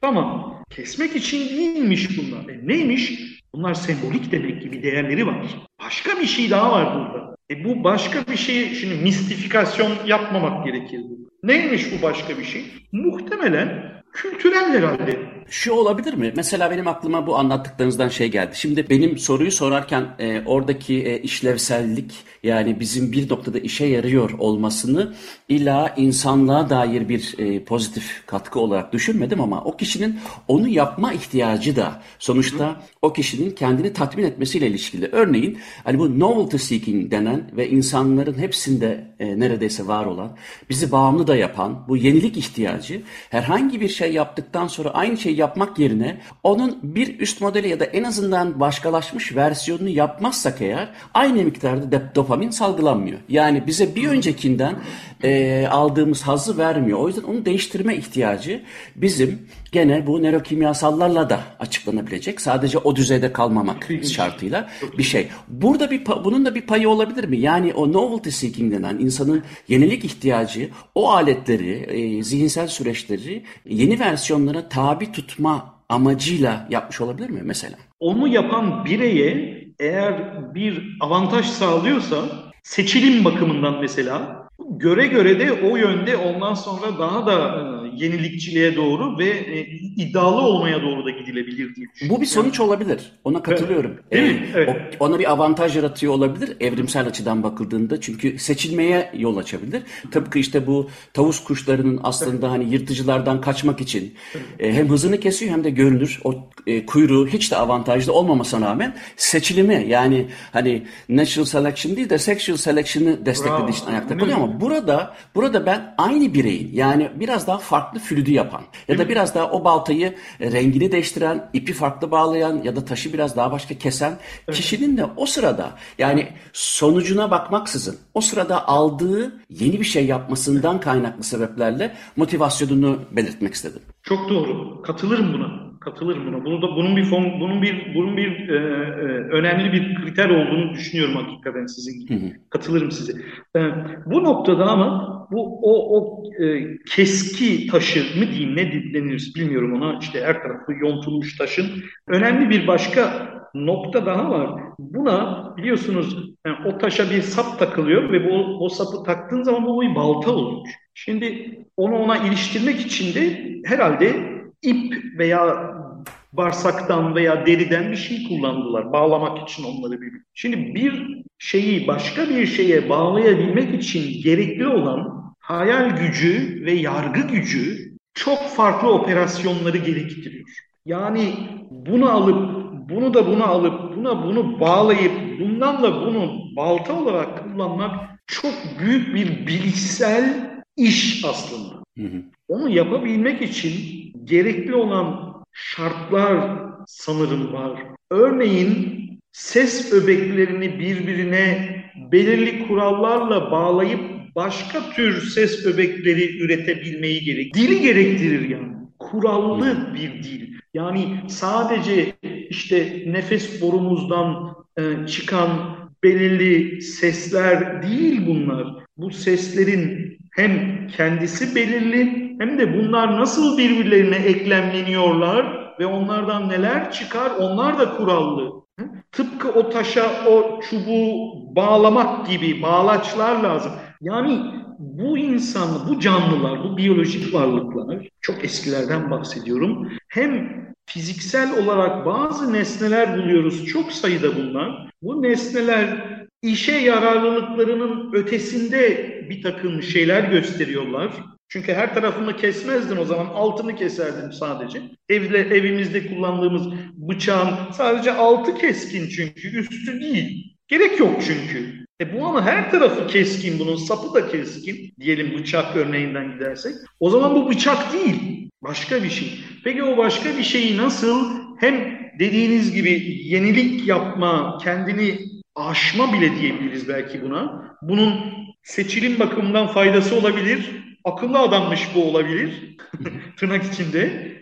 tamam. Kesmek için değilmiş bunlar. Neymiş? Bunlar sembolik demek ki, bir değerleri var. Başka bir şey daha var burada. Bu başka bir şey, şimdi mistifikasyon yapmamak gerekir. Neymiş bu başka bir şey? Muhtemelen kültürel herhalde. Şu olabilir mi? Mesela benim aklıma bu anlattıklarınızdan şey geldi. Şimdi benim soruyu sorarken oradaki işlevsellik, yani bizim bir noktada işe yarıyor olmasını illa insanlığa dair bir pozitif katkı olarak düşünmedim ama o kişinin onu yapma ihtiyacı da sonuçta o kişinin kendini tatmin etmesiyle ilişkili. Örneğin hani bu novelty seeking denen ve insanların hepsinde neredeyse var olan, bizi bağımlı da yapan bu yenilik ihtiyacı, herhangi bir şey yaptıktan sonra aynı şey yapmak yerine onun bir üst modeli ya da en azından başkalaşmış versiyonunu yapmazsak eğer aynı miktarda dopamin salgılanmıyor. Yani bize bir öncekinden aldığımız hazzı vermiyor. O yüzden onu değiştirme ihtiyacı bizim gene bu nörokimyasallarla da açıklanabilecek. Sadece o düzeyde kalmamak şartıyla bir şey. Burada bunun da bir payı olabilir mi? Yani o novelty seeking denen insanın yenilik ihtiyacı, o aletleri, zihinsel süreçleri yeni versiyonlara tabi tutma amacıyla yapmış olabilir mi mesela? Onu yapan bireye eğer bir avantaj sağlıyorsa, seçilim bakımından mesela, göre göre de o yönde ondan sonra daha da yenilikçiliğe doğru ve iddialı olmaya doğru da gidilebilir diye düşünüyorum. Bu bir sonuç olabilir. Ona katılıyorum. Değil mi? Evet. Ona bir avantaj yaratıyor olabilir evrimsel açıdan bakıldığında. Çünkü seçilmeye yol açabilir. Tıpkı işte bu tavus kuşlarının aslında hani yırtıcılardan kaçmak için hem hızını kesiyor hem de görünür. O kuyruğu hiç de avantajlı olmamasına rağmen seçilimi, yani hani natural selection değil de sexual selection'ı desteklediği için ayakta kalıyor. Ama burada ben aynı bireyin, yani biraz daha farklı flüdü yapan ya da biraz daha o baltayı rengini değiştiren, ipi farklı bağlayan ya da taşı biraz daha başka kesen kişinin de o sırada, yani sonucuna bakmaksızın o sırada aldığı yeni bir şey yapmasından kaynaklı sebeplerle motivasyonunu belirtmek istedim. Çok doğru. Katılırım buna. Bunun bir önemli bir kriter olduğunu düşünüyorum hakikaten sizin gibi. Katılırım size. Bu noktada ama o keski taşı mı diyeyim, ne denir bilmiyorum ona, işte her tarafı yontulmuş taşın önemli bir başka nokta daha var. Buna biliyorsunuz o taşa bir sap takılıyor ve o sapı taktığın zaman bu bir balta oluyor. Şimdi onu ona iliştirmek için de herhalde İp veya bağırsaktan veya deriden bir şey kullandılar. Bağlamak için onları birbirine. Şimdi bir şeyi başka bir şeye bağlayabilmek için gerekli olan hayal gücü ve yargı gücü çok farklı operasyonları gerektiriyor. Yani bunu alıp, bunu da buna alıp, buna bunu bağlayıp, bundan da bunu balta olarak kullanmak çok büyük bir bilişsel iş aslında. Onu yapabilmek için gerekli olan şartlar sanırım var. Örneğin ses öbeklerini birbirine belirli kurallarla bağlayıp başka tür ses öbekleri üretebilmeyi gerektirir. Dili gerektirir yani. Kurallı bir dil. Yani sadece işte nefes borumuzdan çıkan belirli sesler değil bunlar. Bu seslerin hem kendisi belirli hem de bunlar nasıl birbirlerine eklemleniyorlar ve onlardan neler çıkar, onlar da kurallı. Tıpkı o taşa o çubuğu bağlamak gibi bağlaçlar lazım. Yani bu insan, bu canlılar, bu biyolojik varlıklar, çok eskilerden bahsediyorum, hem fiziksel olarak bazı nesneler buluyoruz, çok sayıda bunlar. Bu nesneler işe yararlılıklarının ötesinde bir takım şeyler gösteriyorlar. Çünkü her tarafını kesmezdin o zaman, altını keserdin sadece. Evimizde kullandığımız bıçağın sadece altı keskin çünkü, üstü değil. Gerek yok çünkü. Bu ama her tarafı keskin, bunun sapı da keskin. Diyelim bıçak örneğinden gidersek. O zaman bu bıçak değil, başka bir şey. Peki o başka bir şeyi nasıl hem dediğiniz gibi yenilik yapma, kendini aşma bile diyebiliriz belki buna. Bunun seçilim bakımından faydası olabilir. Akıllı adammış bu olabilir. Tırnak içinde.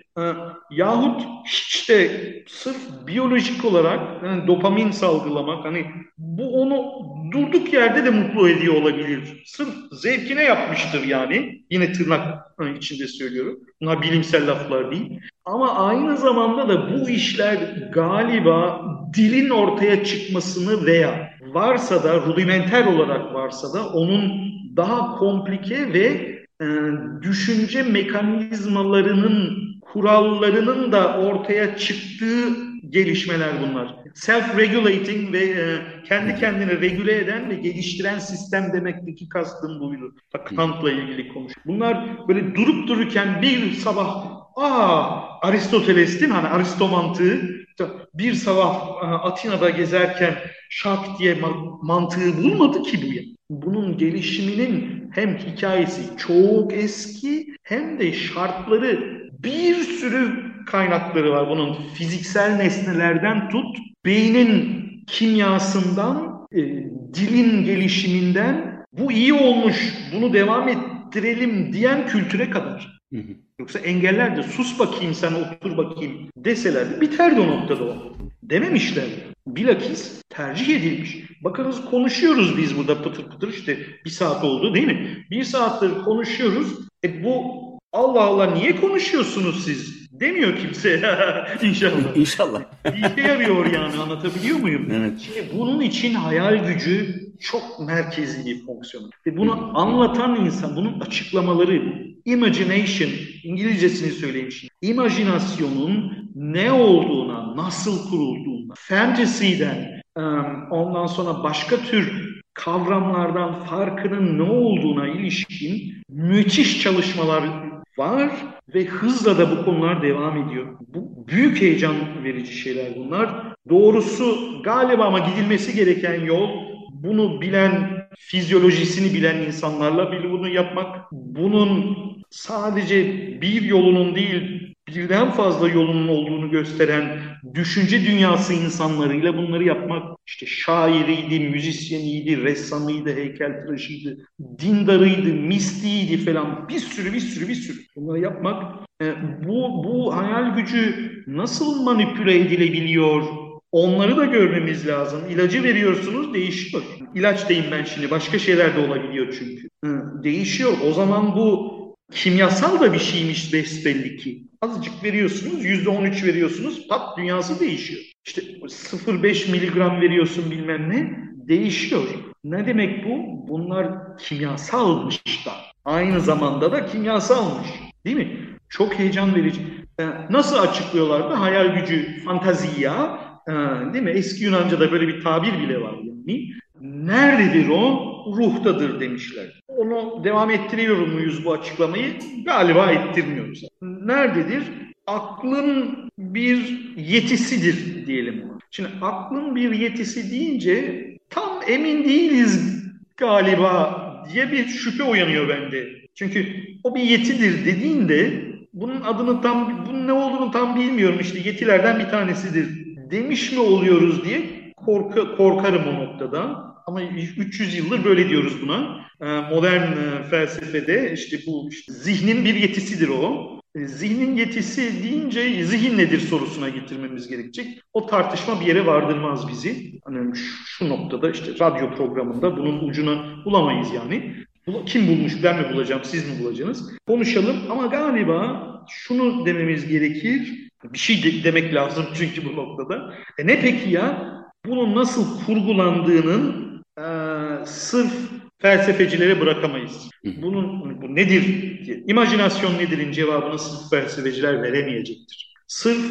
Yahut işte sırf biyolojik olarak yani dopamin salgılamak, hani bu onu durduk yerde de mutlu ediyor olabilir. Sırf zevkine yapmıştır yani. Yine tırnak içinde söylüyorum. Bunlar bilimsel laflar değil. Ama aynı zamanda da bu işler galiba dilin ortaya çıkmasını veya varsa da rudimenter olarak varsa da onun daha komplike ve düşünce mekanizmalarının, kurallarının da ortaya çıktığı gelişmeler bunlar. Self-regulating ve kendi kendini regüle eden ve geliştiren sistem demekteki kastım buydu. Kant'la ilgili konuş. Bunlar böyle durup dururken bir sabah Aristoteles değil mi? Hani Aristo mantığı. Bir sabah Atina'da gezerken şak diye mantığı bulmadı ki bu ya. Bunun gelişiminin hem hikayesi çok eski hem de şartları, bir sürü kaynakları var. Bunun fiziksel nesnelerden tut, beynin kimyasından, dilin gelişiminden, bu iyi olmuş, bunu devam ettirelim diyen kültüre kadar. Yoksa engeller de sus bakayım sen, otur bakayım deselerdi biterdi o noktada o. Dememişler. Bilakis tercih edilmiş. Bakınız konuşuyoruz biz burada pıtır pıtır, işte bir saat oldu değil mi? Bir saattir konuşuyoruz. Bu Allah Allah niye konuşuyorsunuz siz demiyor kimse. İnşallah. İnşallah. İşe yarıyor yani, anlatabiliyor muyum? Evet. Şimdi bunun için hayal gücü çok merkezi bir fonksiyon. Ve bunu anlatan insan, bunun açıklamaları, imagination, İngilizcesini söyleyeyim şimdi. İmajinasyonun ne olduğuna, nasıl kurulduğuna, fantasy'den, ondan sonra başka tür kavramlardan farkının ne olduğuna ilişkin müthiş çalışmalar var ve hızla da bu konular devam ediyor. Bu büyük heyecan verici şeyler bunlar. Doğrusu galiba ama gidilmesi gereken yol, bunu bilen, fizyolojisini bilen insanlarla bir bunu yapmak. Bunun sadece bir yolunun değil, birden fazla yolunun olduğunu gösteren düşünce dünyası insanlarıyla bunları yapmak, işte şairiydi, müzisyeniydi, ressamıydı, heykeltıraşıydı, dindarıydı, mistiydi falan, bir sürü bunları yapmak. Bu hayal gücü nasıl manipüle edilebiliyor? Onları da görmemiz lazım. İlacı veriyorsunuz, değişiyor. İlaç deyim ben şimdi, başka şeyler de olabiliyor çünkü. Değişiyor. O zaman bu kimyasal da bir şeymiş besbelli ki. Azıcık veriyorsunuz, %13 veriyorsunuz, pat dünyası değişiyor. İşte 0,5 miligram veriyorsun bilmem ne, değişiyor. Ne demek bu? Bunlar kimyasalmış da. Aynı zamanda da kimyasalmış. Değil mi? Çok heyecan verici. Nasıl açıklıyorlardı? Hayal gücü, fantaziya, değil mi? Eski Yunanca'da böyle bir tabir bile var yani. Nerededir o? Ruhtadır demişler. Onu devam ettiriyor muyuz bu açıklamayı? Galiba ettirmiyoruz. Nerededir? Aklın bir yetisidir diyelim. Şimdi aklın bir yetisi deyince tam emin değiliz galiba diye bir şüphe uyanıyor bende. Çünkü o bir yetidir dediğinde bunun adını tam, bunun ne olduğunu tam bilmiyorum, işte yetilerden bir tanesidir demiş mi oluyoruz diye korkarım o noktada. Ama 300 yıldır böyle diyoruz buna. Modern felsefede işte bu zihnin bir yetisidir o. Zihnin yetisi deyince zihin nedir sorusuna getirmemiz gerekecek. O tartışma bir yere vardırmaz bizi. Hani şu noktada işte radyo programında bunun ucuna bulamayız yani. Kim bulmuş, ben mi bulacağım, siz mi bulacaksınız? Konuşalım ama galiba şunu dememiz gerekir. Bir şey demek lazım çünkü bu noktada. Ne peki ya? Bunun nasıl kurgulandığının sırf felsefecilere bırakamayız. Bu nedir diye. İmajinasyon nedirin cevabını sırf felsefeciler veremeyecektir. Sırf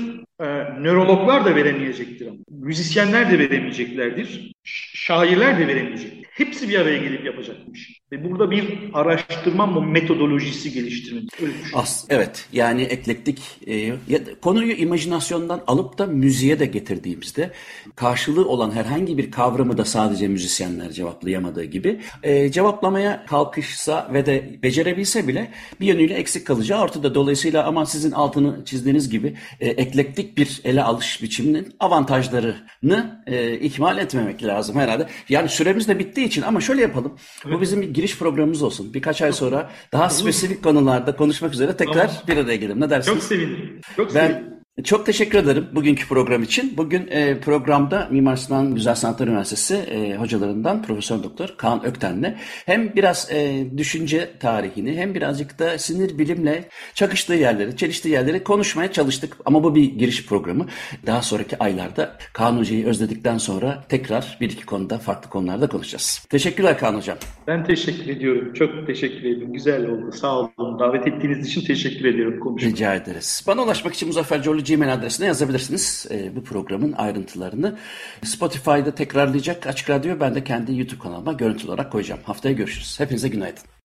nörologlar da veremeyecektir ama. Müzisyenler de veremeyeceklerdir. Şairler de veremeyecektir. Hepsi bir araya gelip yapacakmış. Ve burada bir araştırma metodolojisi geliştirmek. Evet, yani eklektik. Konuyu imajinasyondan alıp da müziğe de getirdiğimizde karşılığı olan herhangi bir kavramı da sadece müzisyenler cevaplayamadığı gibi cevaplamaya kalkışsa ve de becerebilse bile bir yönüyle eksik kalacağı ortada. Dolayısıyla ama sizin altını çizdiğiniz gibi eklektik bir ele alış biçiminin avantajlarını ihmal etmemek lazım herhalde. Yani süremiz de bittiği için ama şöyle yapalım. Evet. Bu bizim bir giriş programımız olsun. Birkaç ay sonra daha spesifik konularda konuşmak üzere tekrar bir araya gelelim. Ne dersiniz? Çok sevindim. Çok teşekkür ederim bugünkü program için. Bugün programda Mimar Sinan Güzel Sanatlar Üniversitesi hocalarından Profesör Doktor Kaan Ökten'le hem biraz düşünce tarihini hem birazcık da sinir bilimle çakıştığı yerleri, çeliştiği yerleri konuşmaya çalıştık. Ama bu bir giriş programı. Daha sonraki aylarda Kaan Hoca'yı özledikten sonra tekrar bir iki konuda, farklı konularda konuşacağız. Teşekkürler Kaan Hocam. Ben teşekkür ediyorum. Çok teşekkür ederim. Güzel oldu. Sağ olun. Davet ettiğiniz için teşekkür ediyorum. Rica ederiz. Bana ulaşmak için Muzaffer Çorlu Gmail adresine yazabilirsiniz bu programın ayrıntılarını. Spotify'da tekrarlayacak Açık Radyo, ben de kendi YouTube kanalıma görüntü olarak koyacağım. Haftaya görüşürüz. Hepinize günaydın.